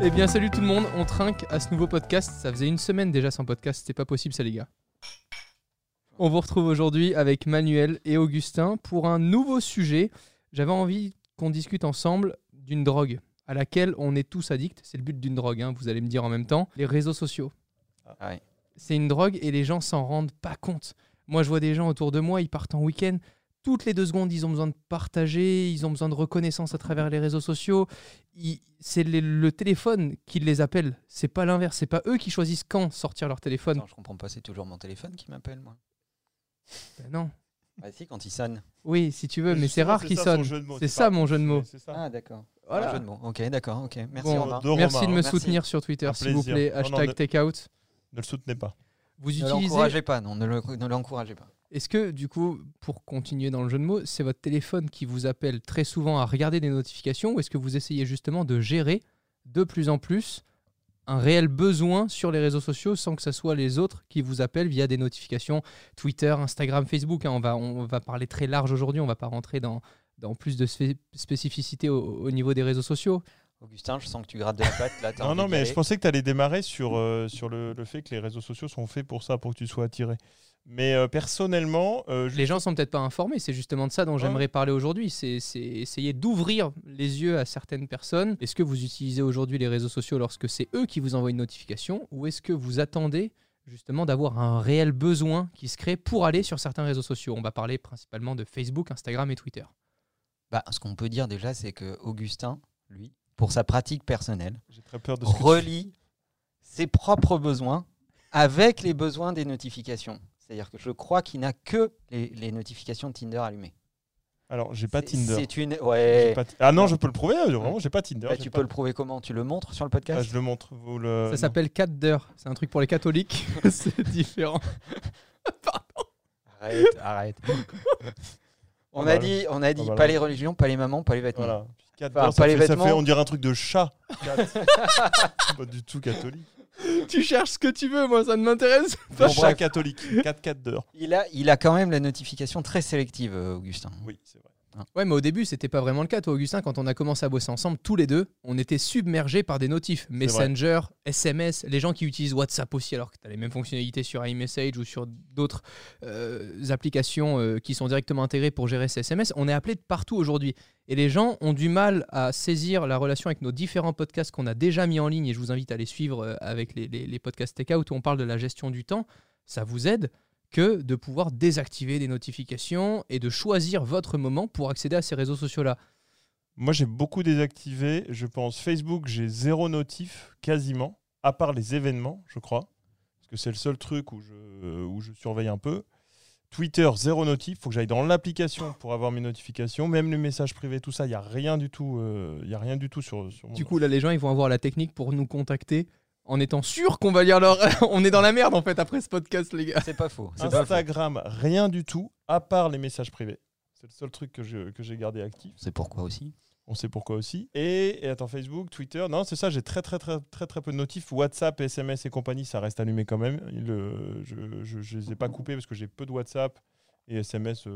Eh bien salut tout le monde, on trinque à ce nouveau podcast. Ça faisait une semaine déjà sans podcast, c'était pas possible ça les gars. On vous retrouve aujourd'hui avec Manuel et Augustin pour un nouveau sujet. J'avais envie qu'on discute ensemble d'une drogue à laquelle on est tous addicts. C'est le but d'une drogue, hein, vous allez me dire en même temps. Les réseaux sociaux. Ah ouais. C'est une drogue et les gens s'en rendent pas compte. Moi je vois des gens autour de moi, ils partent en week-end. Toutes les 2 secondes, ils ont besoin de partager, ils ont besoin de reconnaissance à travers les réseaux sociaux. C'est le téléphone qui les appelle, c'est pas l'inverse, c'est pas eux qui choisissent quand sortir leur téléphone. Non, je comprends pas, c'est toujours mon téléphone qui m'appelle, moi. Ben non. Bah si, quand il sonne. Oui, si tu veux, mais c'est rare qu'il sonne. C'est ça mon jeu de mots. Ah d'accord. Voilà. Un jeu de mots. Ok, d'accord. Ok. Merci Romain. Merci de me soutenir sur Twitter, s'il vous plaît. #TechOut. Ne le soutenez pas. Vous utilisez. Ne l'encouragez pas, non. Ne l'encouragez pas. Est-ce que, du coup, pour continuer dans le jeu de mots, c'est votre téléphone qui vous appelle très souvent à regarder des notifications ou est-ce que vous essayez justement de gérer de plus en plus un réel besoin sur les réseaux sociaux sans que ce soit les autres qui vous appellent via des notifications Twitter, Instagram, Facebook, hein, on va parler très large aujourd'hui, on ne va pas rentrer dans plus de spécificité au niveau des réseaux sociaux. Augustin, je sens que tu grattes de la patte. Là, non, mais je pensais que tu allais démarrer sur le fait que les réseaux sociaux sont faits pour ça, pour que tu sois attiré. Mais personnellement... Les gens ne sont peut-être pas informés, c'est justement de ça dont j'aimerais parler aujourd'hui. C'est essayer d'ouvrir les yeux à certaines personnes. Est-ce que vous utilisez aujourd'hui les réseaux sociaux lorsque c'est eux qui vous envoient une notification ou est-ce que vous attendez justement d'avoir un réel besoin qui se crée pour aller sur certains réseaux sociaux? On va parler principalement de Facebook, Instagram et Twitter. Bah, ce qu'on peut dire déjà, c'est que Augustin, lui, pour sa pratique personnelle, relie ses propres besoins avec les besoins des notifications. C'est-à-dire que je crois qu'il n'a que les notifications de Tinder allumées. Alors, j'ai pas Tinder. C'est une... ouais. Ah non, je peux le prouver, vraiment, j'ai pas Tinder. Bah, tu peux le prouver comment? Tu le montres sur le podcast? Ah, je le montre. Ça s'appelle Tinder. C'est un truc pour les catholiques. C'est différent. Pardon. Arrête. On a dit pas les religions, pas les mamans, pas les vêtements. Voilà. Enfin, pas les vêtements. Ça fait, on dirait un truc de chat. Pas du tout catholique. Tu cherches ce que tu veux, moi ça ne m'intéresse pas. Bon, chat catholique, 4-4 d'heure. Il a quand même la notification très sélective, Augustin. Oui, c'est vrai. Ouais, mais au début, c'était pas vraiment le cas. Toi, Augustin, quand on a commencé à bosser ensemble, tous les deux, on était submergés par des notifs. Messenger, SMS, les gens qui utilisent WhatsApp aussi, alors que tu as les mêmes fonctionnalités sur iMessage ou sur d'autres applications qui sont directement intégrées pour gérer ces SMS. On est appelés de partout aujourd'hui. Et les gens ont du mal à saisir la relation avec nos différents podcasts qu'on a déjà mis en ligne. Et je vous invite à les suivre avec les podcasts TechOut où on parle de la gestion du temps. Ça vous aide que de pouvoir désactiver des notifications et de choisir votre moment pour accéder à ces réseaux sociaux-là. Moi, j'ai beaucoup désactivé, je pense. Facebook, j'ai 0 notif, quasiment, à part les événements, je crois, parce que c'est le seul truc où je surveille un peu. Twitter, 0 notif, il faut que j'aille dans l'application pour avoir mes notifications, même les messages privés, tout ça, il n'y a rien du tout, sur mon... Du coup, là, les gens, ils vont avoir la technique pour nous contacter en étant sûr qu'on va lire leur... On est dans la merde, en fait, après ce podcast, les gars. C'est pas faux. Instagram, pas faux. Rien du tout, à part les messages privés. C'est le seul truc que j'ai gardé actif. C'est pourquoi aussi. On sait pourquoi aussi. Et attends, Facebook, Twitter... Non, c'est ça, j'ai très peu de notifs. WhatsApp, SMS et compagnie, ça reste allumé quand même. Je les ai pas coupés parce que j'ai peu de WhatsApp et SMS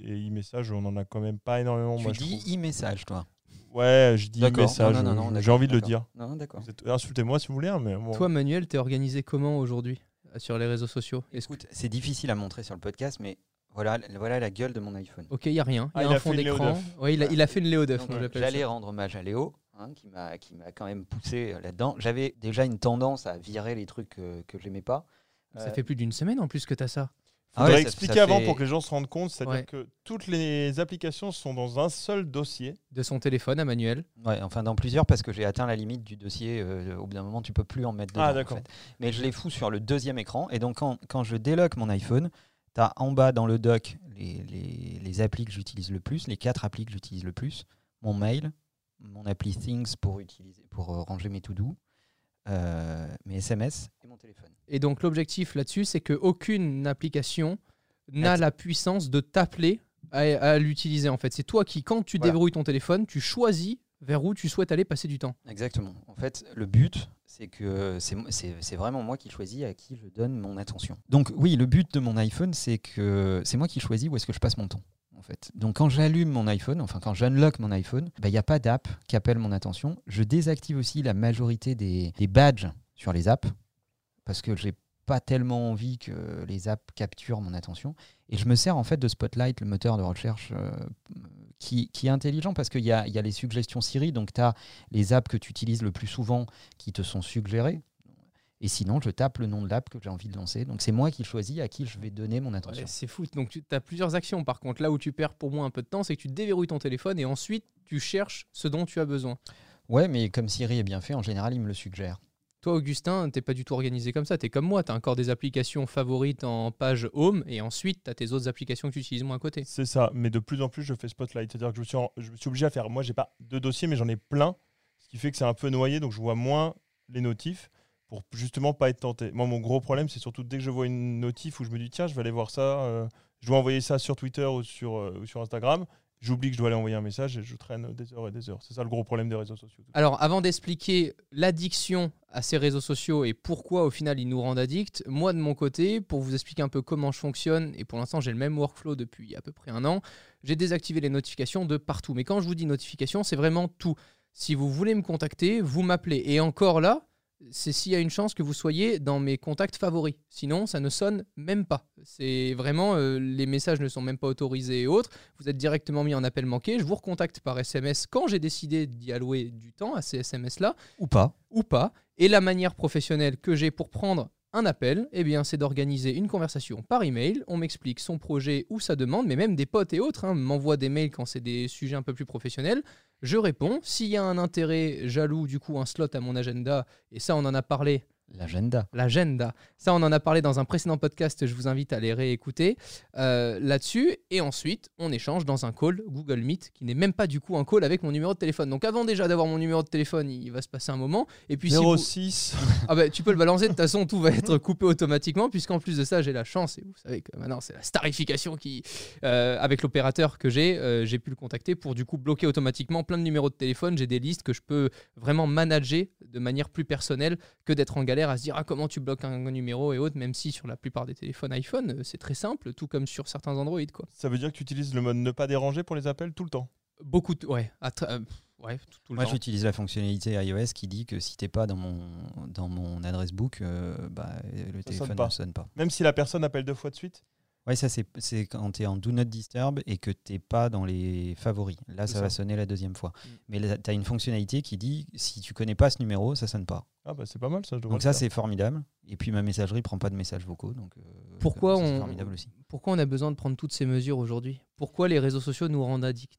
et e-message. On en a quand même pas énormément. Tu dis e-message, toi? Ouais, je dis message. J'ai envie de le dire. Non, d'accord. Insultez-moi si vous voulez. Mais bon. Toi, Manuel, t'es organisé comment aujourd'hui sur les réseaux sociaux? Écoute, c'est difficile à montrer sur le podcast, mais voilà la gueule de mon iPhone. Ok, il n'y a rien. Il y a un fond d'écran. Ouais, il a fait une Léo Duff. J'allais rendre hommage à Léo, hein, qui m'a quand même poussé là-dedans. J'avais déjà une tendance à virer les trucs que je n'aimais pas. Ça fait plus d'une semaine en plus que tu as ça. Faudrait expliquer avant pour que les gens se rendent compte, c'est-à-dire que toutes les applications sont dans un seul dossier. De son téléphone à Manuel. Ouais, enfin dans plusieurs parce que j'ai atteint la limite du dossier. Au bout d'un moment, tu peux plus en mettre dedans. Ah d'accord. En fait. Mais je les fous sur le deuxième écran et donc quand je déloque mon iPhone, tu as en bas dans le dock les applis que j'utilise le plus, les 4 applis que j'utilise le plus, mon mail, mon appli Things pour ranger mes to-do. Mes SMS et mon téléphone. Et donc l'objectif là-dessus, c'est qu'aucune application n'a la puissance de t'appeler à l'utiliser en fait. C'est toi qui, quand tu déverrouilles ton téléphone, tu choisis vers où tu souhaites aller passer du temps. Exactement. En fait, le but, c'est que c'est vraiment moi qui choisis à qui je donne mon attention. Donc oui, le but de mon iPhone, c'est que c'est moi qui choisis où est-ce que je passe mon temps. en fait. Donc quand j'allume mon iPhone, enfin quand j'unlock mon iPhone, bah, il n'y a pas d'app qui appelle mon attention. Je désactive aussi la majorité des badges sur les apps parce que j'ai pas tellement envie que les apps capturent mon attention. Et je me sers en fait de Spotlight, le moteur de recherche qui est intelligent parce qu'il y a les suggestions Siri. Donc tu as les apps que tu utilises le plus souvent qui te sont suggérées. Et sinon, je tape le nom de l'app que j'ai envie de lancer. Donc, c'est moi qui choisis à qui je vais donner mon attention. Ouais, c'est fou. Donc, tu as plusieurs actions. Par contre, là où tu perds pour moi un peu de temps, c'est que tu déverrouilles ton téléphone et ensuite, tu cherches ce dont tu as besoin. Ouais, mais comme Siri est bien fait, en général, il me le suggère. Toi, Augustin, tu n'es pas du tout organisé comme ça. Tu es comme moi. Tu as encore des applications favorites en page Home et ensuite, tu as tes autres applications que tu utilises moins à côté. C'est ça. Mais de plus en plus, je fais Spotlight. C'est-à-dire que je me suis obligé à faire... Moi, je n'ai pas 2 dossiers, mais j'en ai plein. Ce qui fait que c'est un peu noyé. Donc, je vois moins les notifs, pour justement pas être tenté. Moi, mon gros problème, c'est surtout dès que je vois une notif où je me dis « Tiens, je vais aller voir ça, je dois envoyer ça sur Twitter ou sur Instagram », j'oublie que je dois aller envoyer un message et je traîne des heures et des heures. C'est ça le gros problème des réseaux sociaux. Alors, avant d'expliquer l'addiction à ces réseaux sociaux et pourquoi, au final, ils nous rendent addicts, moi, de mon côté, pour vous expliquer un peu comment je fonctionne, et pour l'instant, j'ai le même workflow depuis à peu près 1 an, j'ai désactivé les notifications de partout. Mais quand je vous dis notification, c'est vraiment tout. Si vous voulez me contacter, vous m'appelez. Et encore là, c'est s'il y a une chance que vous soyez dans mes contacts favoris. Sinon, ça ne sonne même pas. C'est vraiment, les messages ne sont même pas autorisés et autres. Vous êtes directement mis en appel manqué. Je vous recontacte par SMS quand j'ai décidé d'y allouer du temps à ces SMS-là. Ou pas. Ou pas. Et la manière professionnelle que j'ai pour prendre un appel, eh bien, c'est d'organiser une conversation par email. On m'explique son projet ou sa demande, mais même des potes et autres m'envoient des mails quand c'est des sujets un peu plus professionnels. Je réponds. S'il y a un intérêt, j'alloue du coup un slot à mon agenda. Et ça, on en a parlé. L'agenda. L'agenda. Ça, on en a parlé dans un précédent podcast. Je vous invite à les réécouter là-dessus. Et ensuite, on échange dans un call Google Meet, qui n'est même pas du coup un call avec mon numéro de téléphone. Donc avant déjà d'avoir mon numéro de téléphone, il va se passer un moment. Et puis, 06. Ah bah, tu peux le balancer. De toute façon, tout va être coupé automatiquement, puisqu'en plus de ça, j'ai la chance. Et vous savez que maintenant, c'est la starification qui, avec l'opérateur que j'ai pu le contacter pour du coup bloquer automatiquement plein de numéros de téléphone. J'ai des listes que je peux vraiment manager de manière plus personnelle que d'être en galère à se dire comment tu bloques un numéro et autres, même si sur la plupart des téléphones iPhone, c'est très simple, tout comme sur certains Android, quoi. Ça veut dire que tu utilises le mode ne pas déranger pour les appels tout le temps? Beaucoup de... Ouais, tout le temps. Moi, j'utilise la fonctionnalité iOS qui dit que si t'es pas dans mon adresse book, le téléphone ne sonne pas. Même si la personne appelle 2 fois de suite? Ouais, ça c'est quand tu es en Do Not Disturb et que tu n'es pas dans les favoris. Là, ça va sonner la 2e fois. Mais tu as une fonctionnalité qui dit si tu ne connais pas ce numéro, ça ne sonne pas. Ah bah c'est pas mal ça. Donc ça, c'est formidable. Et puis ma messagerie ne prend pas de messages vocaux. Donc, c'est formidable aussi. Pourquoi on a besoin de prendre toutes ces mesures aujourd'hui? Pourquoi les réseaux sociaux nous rendent addicts?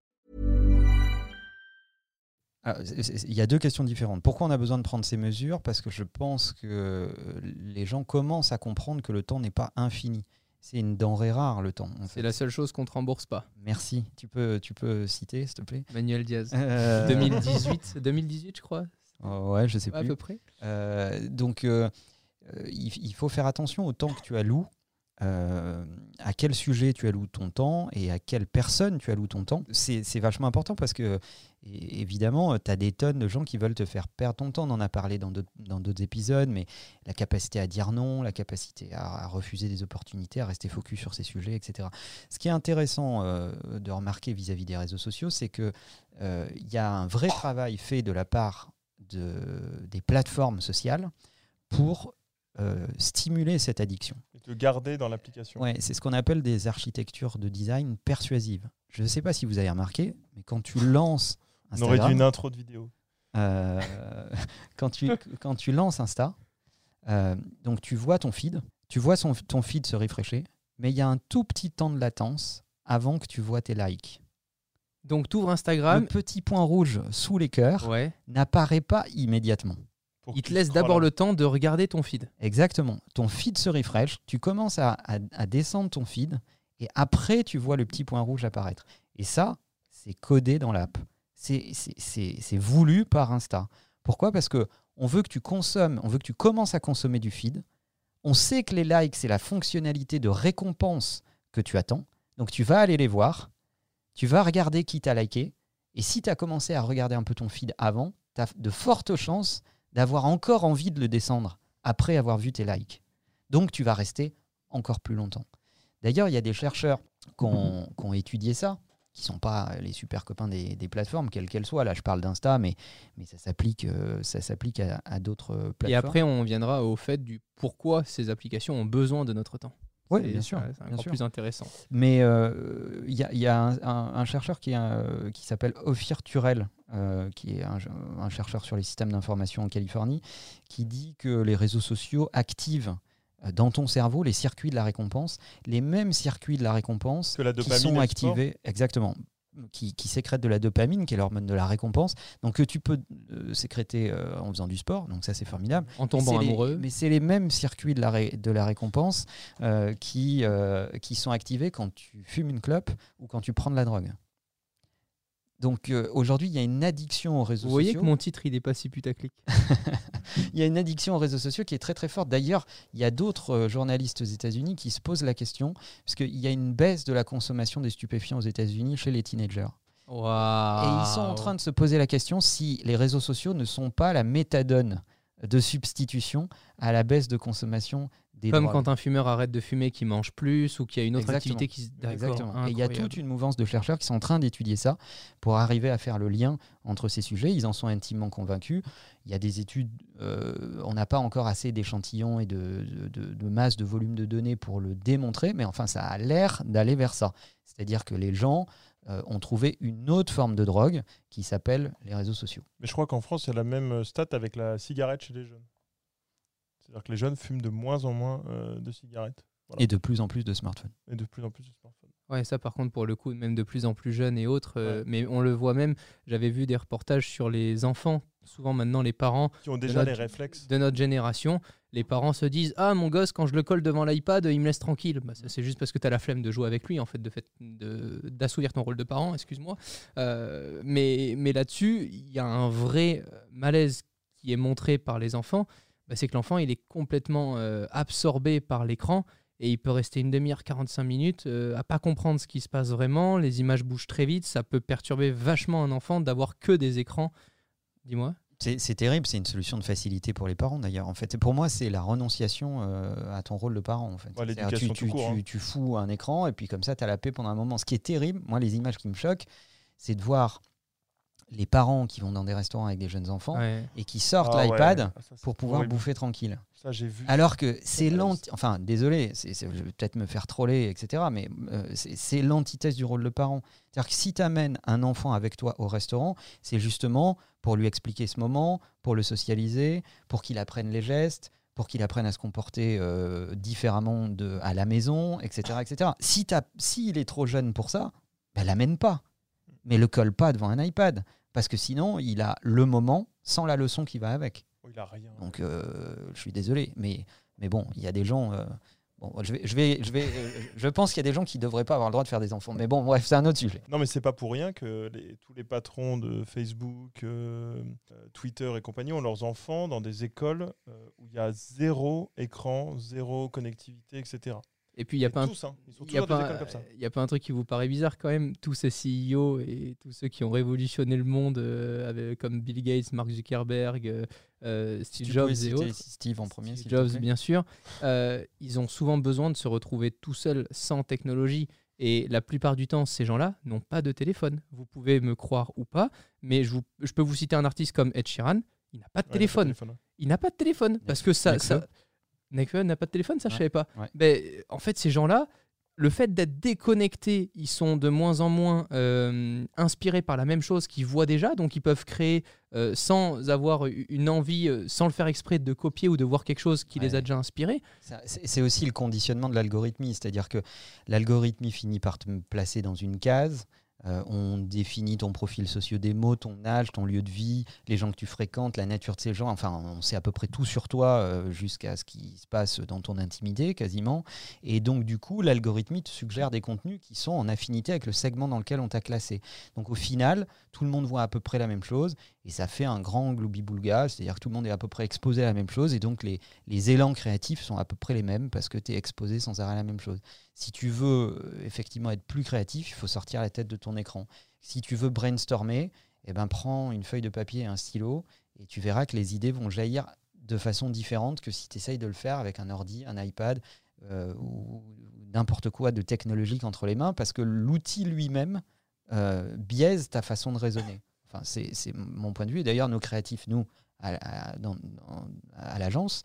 Il y a 2 questions différentes. Pourquoi on a besoin de prendre ces mesures? Parce que je pense que les gens commencent à comprendre que le temps n'est pas infini. C'est une denrée rare, le temps. C'est la seule chose qu'on ne te rembourse pas. Merci. Tu peux citer, s'il te plaît? Manuel Diaz. 2018, je crois. Ouais, je ne sais plus. À peu près. Donc, il faut faire attention au temps que tu alloues. À quel sujet tu alloues ton temps et à quelle personne tu alloues ton temps. C'est vachement important parce que, évidemment, tu as des tonnes de gens qui veulent te faire perdre ton temps. On en a parlé dans d'autres épisodes, mais la capacité à dire non, la capacité à refuser des opportunités, à rester focus sur ces sujets, etc. Ce qui est intéressant de remarquer vis-à-vis des réseaux sociaux, c'est qu'il y a un vrai travail fait de la part des plateformes sociales pour stimuler cette addiction. De garder dans l'application. Ouais, c'est ce qu'on appelle des architectures de design persuasives. Je ne sais pas si vous avez remarqué, mais quand tu lances Instagram... On aurait dû une intro de vidéo. Quand tu lances Insta, donc tu vois ton feed, ton feed se refresher, mais il y a un tout petit temps de latence avant que tu vois tes likes. Donc tu ouvres Instagram... Le petit point rouge sous les cœurs n'apparaît pas immédiatement. Il te laisse d'abord le temps de regarder ton feed. Exactement. Ton feed se refresh. Tu commences à descendre ton feed et après, tu vois le petit point rouge apparaître. Et ça, c'est codé dans l'app. C'est voulu par Insta. Pourquoi ? Parce qu'on veut que tu consommes, on veut que tu commences à consommer du feed. On sait que les likes, c'est la fonctionnalité de récompense que tu attends. Donc, tu vas aller les voir. Tu vas regarder qui t'a liké. Et si tu as commencé à regarder un peu ton feed avant, tu as de fortes chances d'avoir encore envie de le descendre après avoir vu tes likes. Donc, tu vas rester encore plus longtemps. D'ailleurs, il y a des chercheurs qui ont étudié ça, qui ne sont pas les super copains des plateformes, quelles qu'elles soient. Là, je parle d'Insta, mais ça s'applique à d'autres plateformes. Et après, on viendra au fait du pourquoi ces applications ont besoin de notre temps. Oui, bien sûr. C'est encore plus intéressant. Mais il y a un chercheur qui s'appelle Ophir Turel, qui est un chercheur sur les systèmes d'information en Californie, qui dit que les réseaux sociaux activent dans ton cerveau les circuits de la récompense, les mêmes circuits de la récompense que la dopamine qui sont activés, exactement, qui sécrètent de la dopamine, qui est l'hormone de la récompense, donc que tu peux sécréter en faisant du sport, donc ça c'est formidable. En tombant amoureux. Mais c'est les mêmes circuits de la récompense qui sont activés quand tu fumes une clope ou quand tu prends de la drogue. Donc aujourd'hui, il y a une addiction aux réseaux sociaux. Vous voyez que mon titre, il n'est pas si putaclic. Il y a une addiction aux réseaux sociaux qui est très très forte. D'ailleurs, il y a d'autres journalistes aux États-Unis qui se posent la question, parce qu'il y a une baisse de la consommation des stupéfiants aux États-Unis chez les teenagers. Wow. Et ils sont en train de se poser la question si les réseaux sociaux ne sont pas la méthadone de substitution à la baisse de consommation des drogues. Comme quand un fumeur arrête de fumer, qu'il mange plus ou qu'il y a une autre activité qui se... Exactement. Et il y a toute une mouvance de chercheurs qui sont en train d'étudier ça pour arriver à faire le lien entre ces sujets. Ils en sont intimement convaincus. Il y a des études... on n'a pas encore assez d'échantillons et de masse, de volume de données pour le démontrer, mais enfin, ça a l'air d'aller vers ça. C'est-à-dire que les gens... ont trouvé une autre forme de drogue qui s'appelle les réseaux sociaux. Mais je crois qu'en France, il y a la même stat avec la cigarette chez les jeunes. C'est-à-dire que les jeunes fument de moins en moins de cigarettes. Voilà. Et de plus en plus de smartphones. Ouais, ça par contre, pour le coup, même de plus en plus jeunes et autres, mais on le voit même, j'avais vu des reportages sur les enfants, souvent maintenant les parents qui ont déjà les réflexes de notre génération. Les parents se disent « Ah, mon gosse, quand je le colle devant l'iPad, il me laisse tranquille. » Bah, c'est juste parce que tu as la flemme de jouer avec lui, en fait, d'assouvir ton rôle de parent, excuse-moi. Mais là-dessus, il y a un vrai malaise qui est montré par les enfants. Bah, c'est que l'enfant, il est complètement absorbé par l'écran et il peut rester une demi-heure, 45 minutes à pas comprendre ce qui se passe vraiment. Les images bougent très vite. Ça peut perturber vachement un enfant d'avoir que des écrans. Dis-moi. C'est terrible, c'est une solution de facilité pour les parents d'ailleurs. En fait, pour moi, c'est la renonciation à ton rôle de parent. En fait. Ouais, tu fous un écran et puis comme ça, tu as la paix pendant un moment. Ce qui est terrible, moi, les images qui me choquent, c'est de voir les parents qui vont dans des restaurants avec des jeunes enfants et qui sortent l'iPad pour pouvoir bouffer tranquille. Ça, j'ai vu. Alors que c'est l'antithèse. Enfin, désolé, je vais peut-être me faire troller, etc. Mais c'est l'antithèse du rôle de parent. C'est-à-dire que si tu amènes un enfant avec toi au restaurant, c'est justement pour lui expliquer ce moment, pour le socialiser, pour qu'il apprenne les gestes, pour qu'il apprenne à se comporter différemment à la maison, etc. etc. S'il est trop jeune pour ça, ben, l'amène pas. Mais le colle pas devant un iPad. Parce que sinon, il a le moment sans la leçon qui va avec. Il a rien. Donc, je suis désolé. Mais bon, il y a des gens... Bon, je pense qu'il y a des gens qui ne devraient pas avoir le droit de faire des enfants. Mais bon, bref, c'est un autre sujet. Non, mais ce n'est pas pour rien que tous les patrons de Facebook, Twitter et compagnie ont leurs enfants dans des écoles où il y a zéro écran, zéro connectivité, etc. Et puis, il n'y a pas un truc qui vous paraît bizarre quand même. Tous ces CEO et tous ceux qui ont révolutionné le monde, comme Bill Gates, Mark Zuckerberg... Steve Jobs et autres. Steve en premier. Steve Jobs, bien sûr. Ils ont souvent besoin de se retrouver tout seuls, sans technologie. Et la plupart du temps, ces gens-là n'ont pas de téléphone. Vous pouvez me croire ou pas, mais je peux vous citer un artiste comme Ed Sheeran. Il n'a pas de téléphone. Il n'a pas de téléphone. Parce que ça Nekfeu n'a pas de téléphone, ça je savais pas. Mais, en fait, ces gens-là, le fait d'être déconnectés, ils sont de moins en moins inspirés par la même chose qu'ils voient déjà, donc ils peuvent créer sans avoir une envie, sans le faire exprès, de copier ou de voir quelque chose qui les a déjà inspirés. C'est aussi le conditionnement de l'algorithmie, c'est-à-dire que l'algorithme finit par te placer dans une case, On définit ton profil socio-démo, ton âge, ton lieu de vie, les gens que tu fréquentes, la nature de ces gens. Enfin, on sait à peu près tout sur toi jusqu'à ce qui se passe dans ton intimité, quasiment. Et donc, du coup, l'algorithme te suggère des contenus qui sont en affinité avec le segment dans lequel on t'a classé. Donc, au final, tout le monde voit à peu près la même chose et ça fait un grand gloubi-boulga, c'est-à-dire que tout le monde est à peu près exposé à la même chose et donc les élans créatifs sont à peu près les mêmes parce que tu es exposé sans arrêt à la même chose. Si tu veux effectivement être plus créatif, il faut sortir la tête de ton écran. Si tu veux brainstormer, eh ben, prends une feuille de papier et un stylo et tu verras que les idées vont jaillir de façon différente que si tu essayes de le faire avec un ordi, un iPad ou n'importe quoi de technologique entre les mains, parce que l'outil lui-même biaise ta façon de raisonner. Enfin, c'est mon point de vue. D'ailleurs, nos créatifs, nous, à l'agence,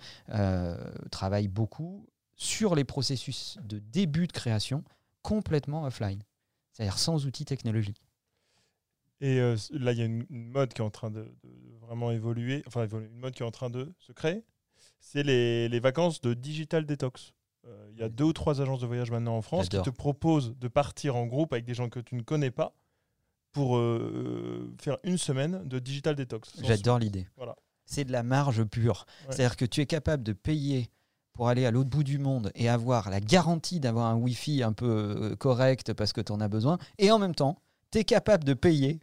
travaillent beaucoup sur les processus de début de création complètement offline, c'est-à-dire sans outils technologiques. Et là, il y a une mode qui est en train de vraiment évoluer, enfin, une mode qui est en train de se créer, c'est les vacances de digital détox. Il y a 2 ou 3 agences de voyage maintenant en France qui te proposent de partir en groupe avec des gens que tu ne connais pas pour faire une semaine de digital détox. J'adore l'idée. Voilà. C'est de la marge pure. Ouais. C'est-à-dire que tu es capable de payer pour aller à l'autre bout du monde et avoir la garantie d'avoir un Wi-Fi un peu correct parce que tu en as besoin. Et en même temps, tu es capable de payer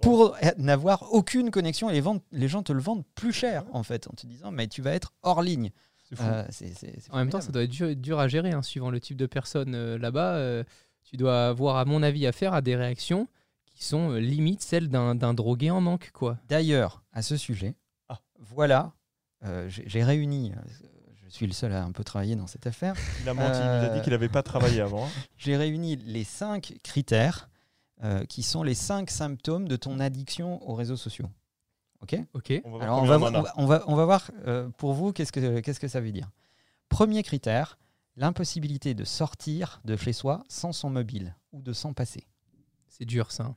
pour n'avoir aucune connexion. Et les gens te le vendent plus cher, en fait, en te disant « mais tu vas être hors ligne ». C'est en même temps, ça doit être dur à gérer, hein, suivant le type de personne là-bas. Tu dois avoir, à mon avis, affaire à des réactions qui sont limite celles d'un drogué en manque, quoi. D'ailleurs, à ce sujet, voilà, j'ai réuni... Je suis le seul à un peu travailler dans cette affaire. Il a menti, il nous a dit qu'il n'avait pas travaillé avant. J'ai réuni les 5 critères qui sont les 5 symptômes de ton addiction aux réseaux sociaux. Ok. Alors on va voir pour vous qu'est-ce que ça veut dire. Premier critère, l'impossibilité de sortir de chez soi sans son mobile ou de s'en passer. C'est dur, ça.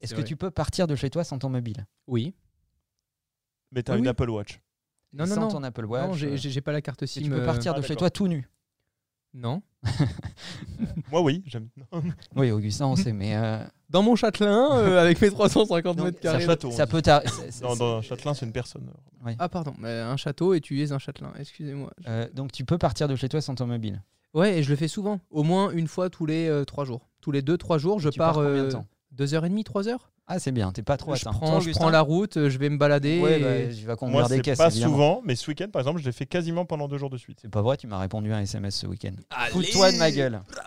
Est-ce que tu peux partir de chez toi sans ton mobile ? Oui. Mais tu as une Apple Watch. Non. Sans ton Apple Watch. Non, j'ai pas la carte SIM. Tu peux partir de chez toi tout nu. Non. Moi, oui. J'aime. Oui, Augustin, on sait, mais... Dans mon châtelain, avec mes 350 mètres carrés. Ça peut non, un châtelain, c'est une personne. Oui. Ah, pardon. Un château et tu es un châtelain. Excusez-moi. Donc, tu peux partir de chez toi sans ton mobile. Ouais, et je le fais souvent. Au moins une fois tous les 3 jours. Tous les 2-3 jours, je pars... 2h30, 3h. Ah, c'est bien, t'es pas trop atteint. Je prends la route, je vais me balader. Ouais, je vais conduire des caisses. Moi, c'est pas souvent, mais ce week-end, par exemple, je l'ai fait quasiment pendant 2 jours de suite. C'est pas vrai, tu m'as répondu à un SMS ce week-end. Fous-toi de ma gueule. Bra.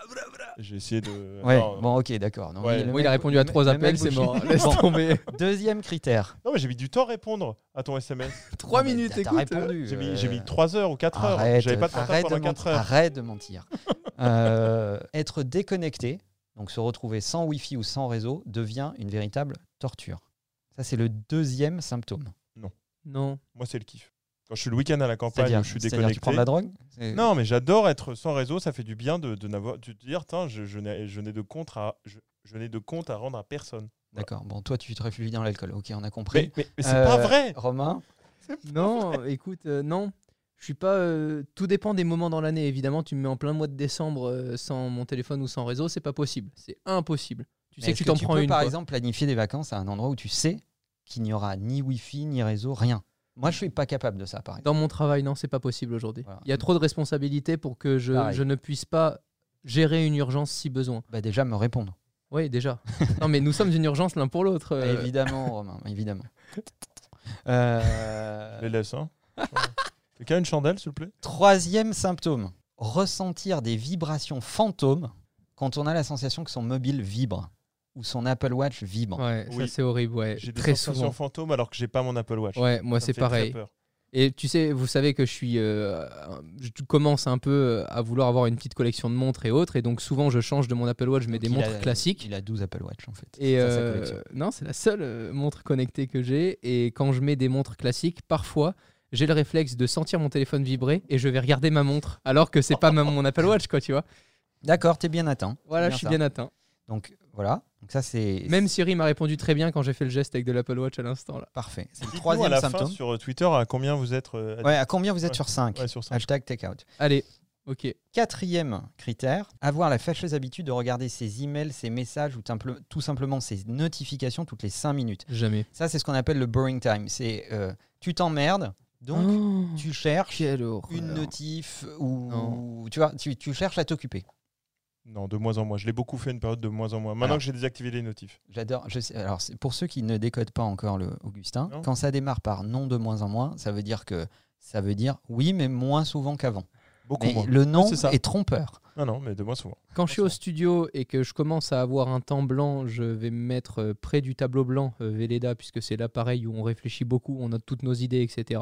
J'ai essayé de... Ouais, alors, bon, ok, d'accord. Non, ouais. Il a répondu à 3 appels, c'est mort. Laisse tomber. Deuxième critère. Non, mais j'ai mis du temps à répondre à ton SMS. 3 minutes, écoute. Répondu. J'ai mis 3 heures ou 4 heures. J'avais pas de temps pendant 4 heures. Arrête de mentir. Être déconnecté. Donc, se retrouver sans Wi-Fi ou sans réseau devient une véritable torture. Ça, c'est le deuxième symptôme. Non. Moi, c'est le kiff. Quand je suis le week-end à la campagne, je suis déconnecté. Tu prends de la drogue ? Non, mais j'adore être sans réseau. Ça fait du bien de n'avoir... Tu te dis, tiens, je n'ai de compte à rendre à personne. Voilà. D'accord. Bon, toi, tu te réfugies dans l'alcool. Ok, on a compris. Mais c'est pas vrai, Romain. Écoute, non. Je suis pas. Tout dépend des moments dans l'année. Évidemment, tu me mets en plein mois de décembre sans mon téléphone ou sans réseau, c'est pas possible. C'est impossible. Tu sais que tu t'en prends une. Par exemple, planifier des vacances à un endroit où tu sais qu'il n'y aura ni Wi-Fi, ni réseau, rien. Moi, je suis pas capable de ça, par exemple. Dans mon travail, non, c'est pas possible aujourd'hui. Voilà. Il y a trop de responsabilités pour que je ne puisse pas gérer une urgence si besoin. Bah déjà, me répondre. Oui, déjà. Non, mais nous sommes une urgence l'un pour l'autre. Évidemment, Romain, évidemment. Les leçons. Quelqu'un a une chandelle, s'il vous plaît ? Troisième symptôme, ressentir des vibrations fantômes quand on a la sensation que son mobile vibre ou son Apple Watch vibre. Ouais, oui. Ça c'est horrible. Ouais. J'ai des sensations fantômes alors que j'ai pas mon Apple Watch. Ouais, moi ça c'est pareil. Et vous savez que je commence un peu à vouloir avoir une petite collection de montres et autres, et donc souvent je change de mon Apple Watch, mais des montres classiques. Il a 12 Apple Watch en fait. Et non, c'est la seule montre connectée que j'ai. Et quand je mets des montres classiques, parfois, j'ai le réflexe de sentir mon téléphone vibrer et je vais regarder ma montre alors que c'est pas mon Apple Watch, quoi, tu vois. D'accord, t'es bien atteint. Voilà, je suis bien atteint. Donc voilà. Donc ça c'est. Même Siri m'a répondu très bien quand j'ai fait le geste avec de l'Apple Watch à l'instant là. Parfait. C'est le troisième symptôme. Fin, sur Twitter, à combien vous êtes sur 5 ? Ouais, sur 5. Hashtag TechOut. Allez. Ok. Quatrième critère, avoir la fâcheuse habitude de regarder ses emails, ses messages ou tout simplement ses notifications toutes les 5 minutes. Jamais. Ça, c'est ce qu'on appelle le boring time. C'est tu t'emmerdes, donc tu cherches une notif ou tu vois, tu cherches à t'occuper. Non, de moins en moins. Je l'ai beaucoup fait une période de moins en moins. Maintenant que j'ai désactivé les notifs. J'adore. Je sais. Alors, pour ceux qui ne décodent pas encore le Augustin, quand ça démarre par non de moins en moins, ça veut dire que ça veut dire oui, mais moins souvent qu'avant. Beaucoup moins. Le non est trompeur. Non, non, mais de moins souvent. Quand je suis au studio et que je commence à avoir un temps blanc, je vais me mettre près du tableau blanc Velleda, puisque c'est l'appareil où on réfléchit beaucoup, on note toutes nos idées, etc.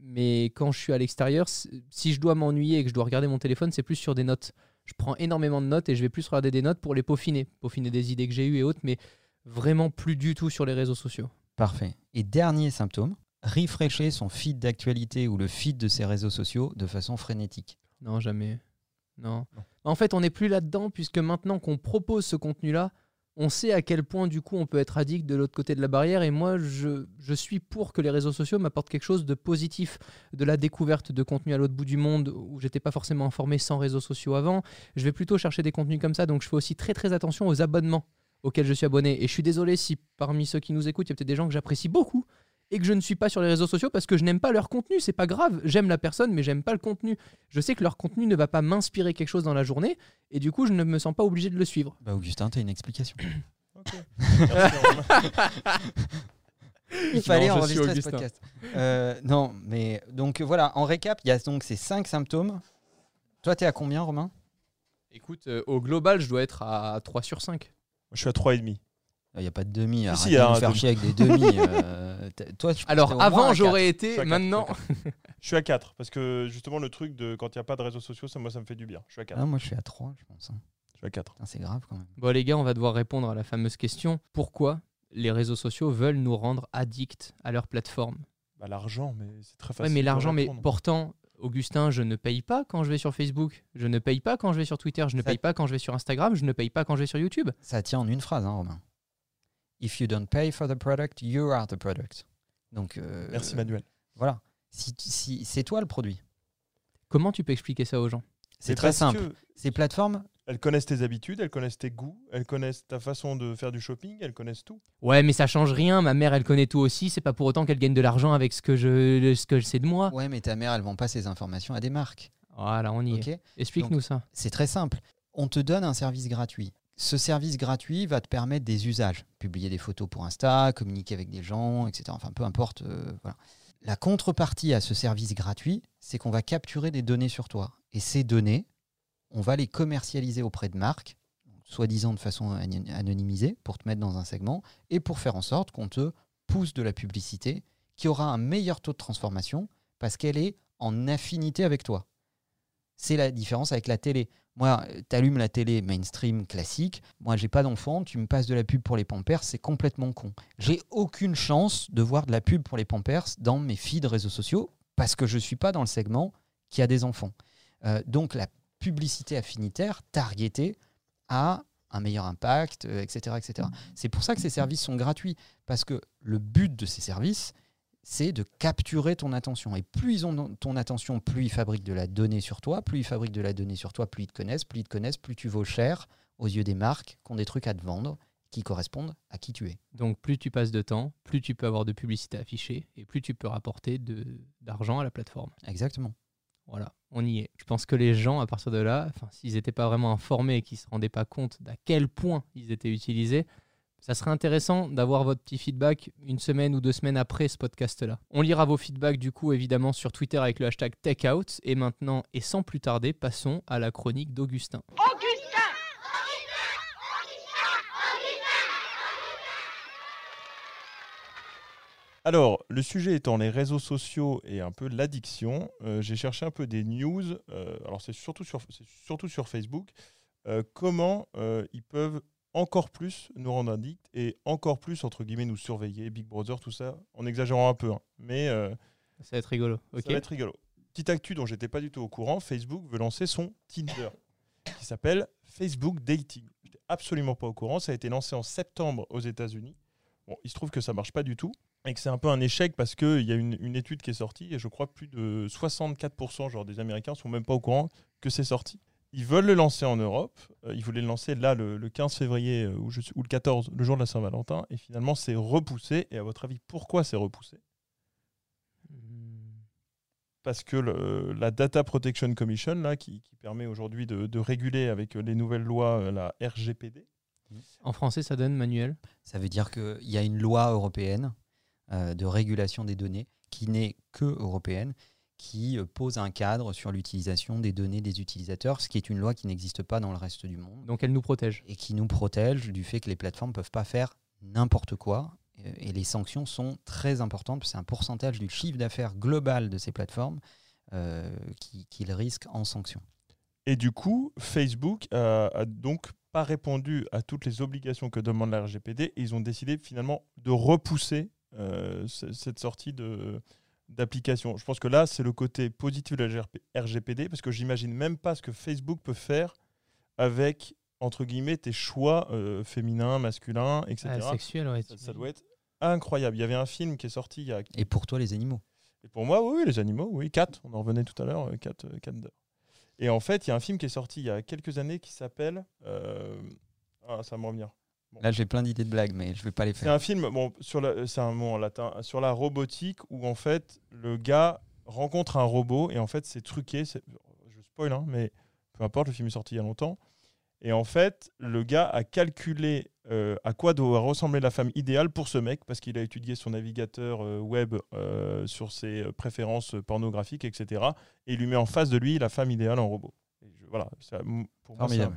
Mais quand je suis à l'extérieur, si je dois m'ennuyer et que je dois regarder mon téléphone, c'est plus sur des notes. Je prends énormément de notes et je vais plus regarder des notes pour les peaufiner des idées que j'ai eues et autres, mais vraiment plus du tout sur les réseaux sociaux. Parfait. Et dernier symptôme, refresher son feed d'actualité ou le feed de ses réseaux sociaux de façon frénétique. Non, jamais. Non. En fait, on n'est plus là-dedans puisque maintenant qu'on propose ce contenu-là, on sait à quel point du coup on peut être addict de l'autre côté de la barrière et moi je suis pour que les réseaux sociaux m'apportent quelque chose de positif, de la découverte de contenu à l'autre bout du monde où j'étais pas forcément informé sans réseaux sociaux avant. Je vais plutôt chercher des contenus comme ça, donc je fais aussi très très attention aux abonnements auxquels je suis abonné et je suis désolé si parmi ceux qui nous écoutent il y a peut-être des gens que j'apprécie beaucoup et que je ne suis pas sur les réseaux sociaux parce que je n'aime pas leur contenu, c'est pas grave, j'aime la personne mais j'aime pas le contenu. Je sais que leur contenu ne va pas m'inspirer quelque chose dans la journée et du coup je ne me sens pas obligé de le suivre. Bah Augustin, t'as une explication. Il fallait enregistrer ce podcast. Non, mais donc voilà, en récap, il y a donc ces 5 symptômes. Toi, t'es à combien, Romain? Écoute, au global, je dois être à 3 sur 5. Je suis à 3,5. Il n'y a pas de demi, arrête de me faire chier avec des demi. Toi, alors avant, j'aurais été, maintenant... Je suis à 4, parce que justement, le truc de quand il n'y a pas de réseaux sociaux, moi, ça me fait du bien. Je suis à 4. Non, moi, je suis à 3, je pense. Je suis à 4. C'est grave quand même. Bon, les gars, on va devoir répondre à la fameuse question. Pourquoi les réseaux sociaux veulent nous rendre addicts à leur plateforme? Bah, l'argent, mais c'est très facile. Oui, mais l'argent, mais pourtant... Augustin, je ne paye pas quand je vais sur Facebook, je ne paye pas quand je vais sur Twitter, je ne paye pas quand je vais sur Instagram, je ne paye pas quand je vais sur YouTube. Ça tient en une phrase, hein, Romain. If you don't pay for the product, you are the product. Donc, merci Manuel. Voilà, si c'est toi le produit. Comment tu peux expliquer ça aux gens? C'est très simple. Ces plateformes... Elles connaissent tes habitudes, elles connaissent tes goûts, elles connaissent ta façon de faire du shopping, elles connaissent tout. Ouais, mais ça change rien. Ma mère, elle connaît tout aussi. C'est pas pour autant qu'elle gagne de l'argent avec ce que je sais de moi. Ouais, mais ta mère, elle vend pas ses informations à des marques. Voilà, on y est. Explique-nous ça. C'est très simple. On te donne un service gratuit. Ce service gratuit va te permettre des usages. Publier des photos pour Insta, communiquer avec des gens, etc. Enfin, peu importe. Voilà. La contrepartie à ce service gratuit, c'est qu'on va capturer des données sur toi. Et ces données... on va les commercialiser auprès de marques, soi-disant de façon anonymisée, pour te mettre dans un segment, et pour faire en sorte qu'on te pousse de la publicité qui aura un meilleur taux de transformation parce qu'elle est en affinité avec toi. C'est la différence avec la télé. Moi, t'allumes la télé mainstream classique, moi j'ai pas d'enfant, tu me passes de la pub pour les Pampers, c'est complètement con. J'ai aucune chance de voir de la pub pour les Pampers dans mes feeds réseaux sociaux parce que je suis pas dans le segment qui a des enfants. Donc la publicité affinitaire targetée à un meilleur impact, etc. etc. C'est pour ça que ces services sont gratuits, parce que le but de ces services, c'est de capturer ton attention. Et plus ils ont ton attention, plus ils fabriquent de la donnée sur toi, plus ils te connaissent, plus tu vaux cher aux yeux des marques qui ont des trucs à te vendre, qui correspondent à qui tu es. Donc plus tu passes de temps, plus tu peux avoir de publicité affichée, et plus tu peux rapporter d'argent à la plateforme. Exactement. Voilà, on y est. Je pense que les gens, à partir de là, s'ils n'étaient pas vraiment informés et qu'ils ne se rendaient pas compte d'à quel point ils étaient utilisés, ça serait intéressant d'avoir votre petit feedback une semaine ou 2 semaines après ce podcast-là. On lira vos feedbacks du coup évidemment sur Twitter avec le hashtag TechOut. Et maintenant, et sans plus tarder, passons à la chronique d'Augustin. Alors, le sujet étant les réseaux sociaux et un peu l'addiction, j'ai cherché un peu des news, alors c'est surtout sur Facebook, comment ils peuvent encore plus nous rendre addicts et encore plus, entre guillemets, nous surveiller, Big Brother, tout ça, en exagérant un peu. Hein. Mais ça va être rigolo. Okay. Ça va être rigolo. Petite actu dont j'étais pas du tout au courant, Facebook veut lancer son Tinder, qui s'appelle Facebook Dating. Je n'étais absolument pas au courant, ça a été lancé en septembre aux États-Unis. Bon, il se trouve que ça marche pas du tout. Et que c'est un peu un échec parce qu'il y a une étude qui est sortie et je crois plus de 64% genre des Américains ne sont même pas au courant que c'est sorti. Ils veulent le lancer en Europe. Ils voulaient le lancer là le 15 février ou le 14, le jour de la Saint-Valentin. Et finalement, c'est repoussé. Et à votre avis, pourquoi c'est repoussé? Parce que la Data Protection Commission, là, qui permet aujourd'hui de réguler avec les nouvelles lois, la RGPD. En français, ça donne, Manuel? Ça veut dire qu'il y a une loi européenne de régulation des données qui n'est que européenne, qui pose un cadre sur l'utilisation des données des utilisateurs, ce qui est une loi qui n'existe pas dans le reste du monde. Donc elle nous protège. Et qui nous protège du fait que les plateformes ne peuvent pas faire n'importe quoi. Et les sanctions sont très importantes. C'est un pourcentage du chiffre d'affaires global de ces plateformes qu'ils risquent en sanctions. Et du coup, Facebook a donc pas répondu à toutes les obligations que demande la RGPD. Et ils ont décidé finalement de repousser cette sortie d'application. Je pense que là, c'est le côté positif de la RGPD, parce que j'imagine même pas ce que Facebook peut faire avec, entre guillemets, tes choix féminins, masculins, etc. Sexuels, ouais. Ça doit être incroyable. Il y avait un film qui est sorti il y a... Et pour toi, les animaux? Et pour moi, oui, les animaux, oui. Cat, on en revenait tout à l'heure, Cat. Et en fait, il y a un film qui est sorti il y a quelques années qui s'appelle... Ah, ça va me revenir. Bon. Là, j'ai plein d'idées de blagues, mais je ne vais pas les faire. C'est un film, bon, c'est un mot en latin, sur la robotique, où en fait, le gars rencontre un robot, et en fait, c'est truqué. Je spoil, hein, mais peu importe, le film est sorti il y a longtemps. Et en fait, le gars a calculé à quoi doit ressembler la femme idéale pour ce mec, parce qu'il a étudié son navigateur web sur ses préférences pornographiques, etc. Et il lui met en face de lui la femme idéale en robot. Et voilà, ça, pour moi, ça...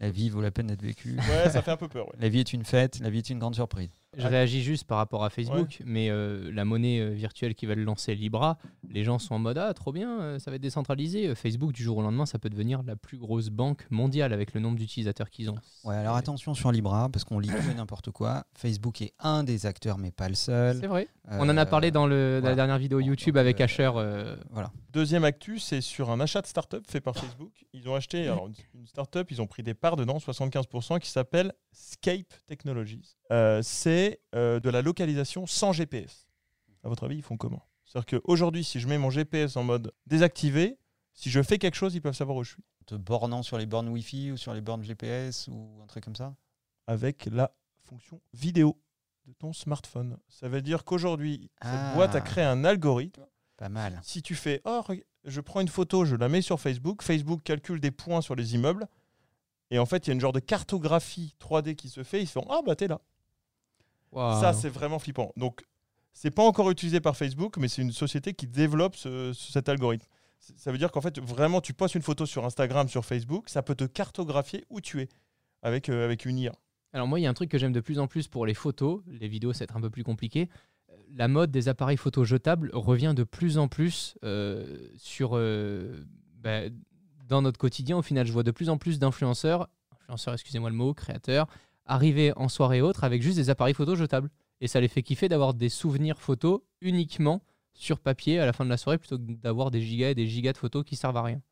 La vie vaut la peine d'être vécue. Ouais, ça fait un peu peur. Ouais. La vie est une fête, la vie est une grande surprise. Je réagis juste par rapport à Facebook, ouais. Mais la monnaie virtuelle qui va le lancer, Libra, les gens sont en mode « Ah, trop bien, ça va être décentralisé. » Facebook, du jour au lendemain, ça peut devenir la plus grosse banque mondiale avec le nombre d'utilisateurs qu'ils ont. Ouais, alors attention sur Libra, parce qu'on lit tout et n'importe quoi. Facebook est un des acteurs, mais pas le seul. C'est vrai. On en a parlé dans la dernière vidéo YouTube avec Asher. Voilà. Deuxième actu, c'est sur un achat de start-up fait par Facebook. Ils ont acheté une start-up, ils ont pris des parts dedans, 75%, qui s'appelle Scape Technologies. C'est de la localisation sans GPS. À votre avis, ils font comment? C'est-à-dire qu'aujourd'hui, si je mets mon GPS en mode désactivé, si je fais quelque chose, ils peuvent savoir où je suis. En te bornant sur les bornes Wi-Fi ou sur les bornes GPS ou un truc comme ça? Avec la fonction vidéo de ton smartphone. Ça veut dire qu'aujourd'hui, cette boîte a créé un algorithme. Pas mal. Si tu fais « Oh, je prends une photo, je la mets sur Facebook. » Facebook calcule des points sur les immeubles. Et en fait, il y a une genre de cartographie 3D qui se fait. Ils se font « Ah, bah t'es là. » Wow. Ça, c'est vraiment flippant. Donc, c'est pas encore utilisé par Facebook, mais c'est une société qui développe cet algorithme. Ça veut dire qu'en fait, vraiment, tu postes une photo sur Instagram, sur Facebook, ça peut te cartographier où tu es avec une IA. Alors moi, il y a un truc que j'aime de plus en plus pour les photos. Les vidéos, c'est un peu plus compliqué. La mode des appareils photo jetables revient de plus en plus dans notre quotidien. Au final, je vois de plus en plus d'influenceurs, excusez-moi le mot, créateurs, arriver en soirée autre avec juste des appareils photo jetables. Et ça les fait kiffer d'avoir des souvenirs photos uniquement sur papier à la fin de la soirée plutôt que d'avoir des gigas et des gigas de photos qui servent à rien.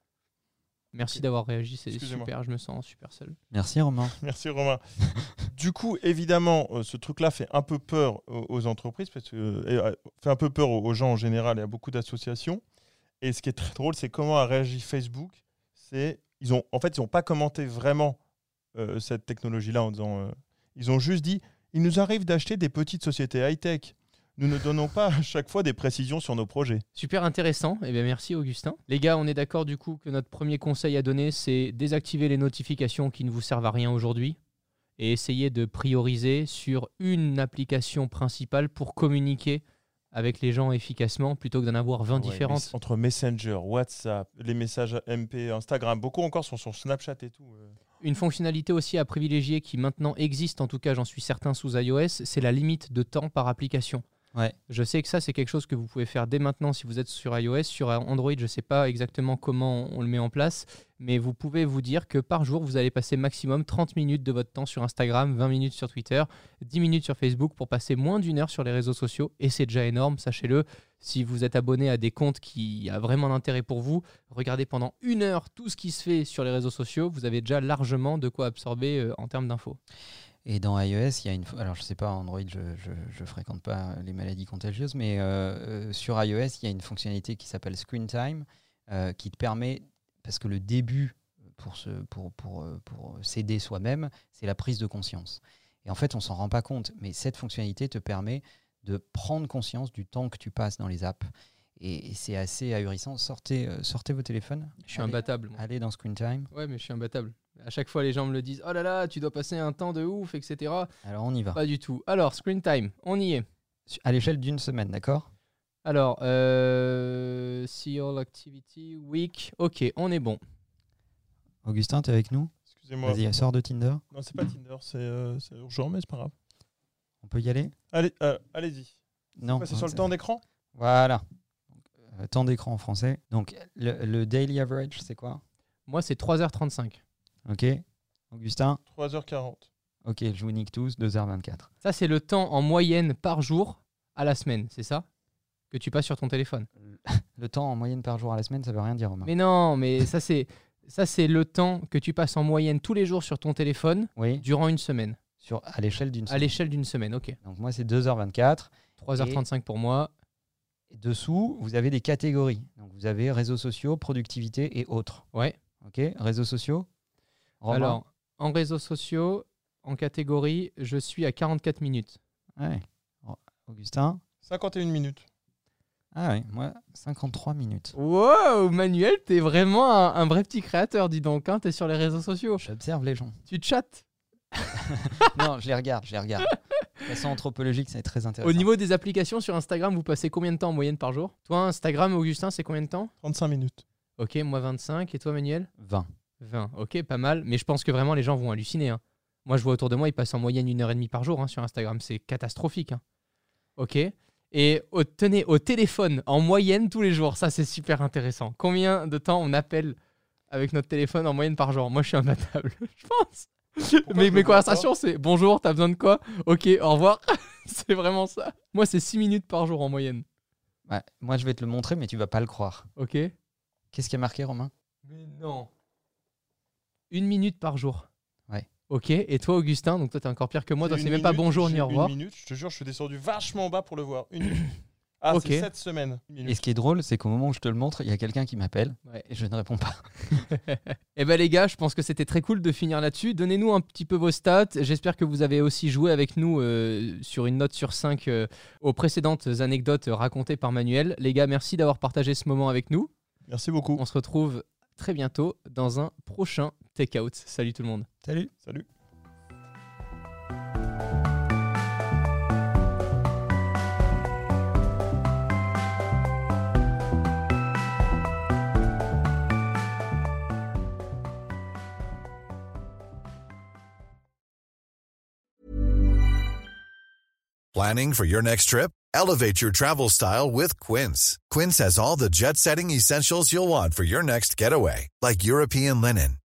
Merci d'avoir réagi, c'est super, je me sens super seul. Merci Romain. Merci Romain. Du coup, évidemment, ce truc-là fait un peu peur aux entreprises, fait un peu peur aux gens en général et à beaucoup d'associations. Et ce qui est très drôle, c'est comment a réagi Facebook. Ils n'ont pas commenté vraiment cette technologie-là en disant... ils ont juste dit « Il nous arrive d'acheter des petites sociétés high-tech. Nous ne donnons pas à chaque fois des précisions sur nos projets. » Super intéressant. Eh bien, merci Augustin. Les gars, on est d'accord du coup que notre premier conseil à donner, c'est désactiver les notifications qui ne vous servent à rien aujourd'hui et essayer de prioriser sur une application principale pour communiquer avec les gens efficacement plutôt que d'en avoir 20 différentes. Entre Messenger, WhatsApp, les messages MP, Instagram, beaucoup encore sont sur Snapchat et tout. Une fonctionnalité aussi à privilégier qui maintenant existe, en tout cas j'en suis certain sous iOS, c'est la limite de temps par application. Ouais. Je sais que ça c'est quelque chose que vous pouvez faire dès maintenant si vous êtes sur iOS. Sur Android, je ne sais pas exactement comment on le met en place, mais vous pouvez vous dire que par jour, vous allez passer maximum 30 minutes de votre temps sur Instagram, 20 minutes sur Twitter, 10 minutes sur Facebook pour passer moins d'1 heure sur les réseaux sociaux. Et c'est déjà énorme, sachez-le. Si vous êtes abonné à des comptes qui ont vraiment d'intérêt pour vous, regardez pendant 1 heure tout ce qui se fait sur les réseaux sociaux. Vous avez déjà largement de quoi absorber en termes d'infos. Et dans iOS, il y a une... Alors, je sais pas, Android, je fréquente pas les maladies contagieuses, mais sur iOS, il y a une fonctionnalité qui s'appelle Screen Time qui te permet parce que le début pour s'aider soi-même, c'est la prise de conscience. Et en fait, on ne s'en rend pas compte, mais cette fonctionnalité te permet de prendre conscience du temps que tu passes dans les apps. Et c'est assez ahurissant. Sortez vos téléphones. Je suis imbattable. Allez dans Screen Time. Ouais, mais je suis imbattable. À chaque fois, les gens me le disent. Oh là là, tu dois passer un temps de ouf, etc. Alors, on y va. Pas du tout. Alors, Screen Time, on y est. À l'échelle d'une semaine, d'accord ? Alors, See All Activity Week. Ok, on est bon. Augustin, t'es avec nous ? Excusez-moi. Vas-y, sors de Tinder. Non, c'est pas Tinder, c'est urgent, mais c'est pas grave. On peut y aller ? Allez-y. Non. C'est sur le temps d'écran ? Voilà. Temps d'écran en français. Donc, le daily average, c'est quoi ? Moi, c'est 3h35. Ok. Augustin ? 3h40. Ok, je vous nique tous, 2h24. Ça, c'est le temps en moyenne par jour à la semaine, c'est ça ? Que tu passes sur ton téléphone. Le temps en moyenne par jour à la semaine, ça veut rien dire, Romain. Mais non, mais ça, c'est le temps que tu passes en moyenne tous les jours sur ton téléphone durant une semaine. À l'échelle d'une semaine. À l'échelle d'une semaine, ok. Donc, moi, c'est 2h24. 3h35 pour moi. Dessous, vous avez des catégories. Donc, vous avez réseaux sociaux, productivité et autres. Ouais. Ok. Réseaux sociaux. Romain. Alors, en réseaux sociaux, en catégorie, je suis à 44 minutes. Ouais. Augustin. 51 minutes. Ah oui, moi, 53 minutes. Wow, Manuel, t'es vraiment un vrai petit créateur, dis donc. Hein, t'es sur les réseaux sociaux. J'observe les gens. Tu chattes. Non, je les regarde. De façon anthropologique, c'est très intéressant. Au niveau des applications sur Instagram, vous passez combien de temps en moyenne par jour ? Toi, Instagram, Augustin, c'est combien de temps ? 35 minutes. Ok, moi 25. Et toi, Manuel ? 20. Ok, pas mal. Mais je pense que vraiment, les gens vont halluciner. Hein. Moi, je vois autour de moi, ils passent en moyenne 1h30 par jour hein, sur Instagram. C'est catastrophique. Hein. Ok. Et au téléphone, en moyenne, tous les jours. Ça, c'est super intéressant. Combien de temps on appelle avec notre téléphone en moyenne par jour ? Moi, je suis imbattable, je pense. Mais mes conversations, c'est bonjour, t'as besoin de quoi ? Ok, au revoir. C'est vraiment ça. Moi, c'est 6 minutes par jour en moyenne. Ouais, moi, je vais te le montrer, mais tu vas pas le croire. Ok. Qu'est-ce qui a marqué, Romain ? Mais non. 1 minute par jour. Ouais. Ok, et toi, Augustin, donc toi, t'es encore pire que moi. Toi, c'est même pas bonjour ni au revoir. 1 minute, je te jure, je suis descendu vachement bas pour le voir. 1 minute. Ah, okay. C'est 7 semaines. Et ce qui est drôle, c'est qu'au moment où je te le montre, il y a quelqu'un qui m'appelle et je ne réponds pas. Eh bien les gars, je pense que c'était très cool de finir là-dessus. Donnez-nous un petit peu vos stats. J'espère que vous avez aussi joué avec nous sur une note sur 5 aux précédentes anecdotes racontées par Manuel. Les gars, merci d'avoir partagé ce moment avec nous. Merci beaucoup. On se retrouve très bientôt dans un prochain TechOut. Salut tout le monde. Salut. Salut. Planning for your next trip? Elevate your travel style with Quince. Quince has all the jet-setting essentials you'll want for your next getaway, like European linen,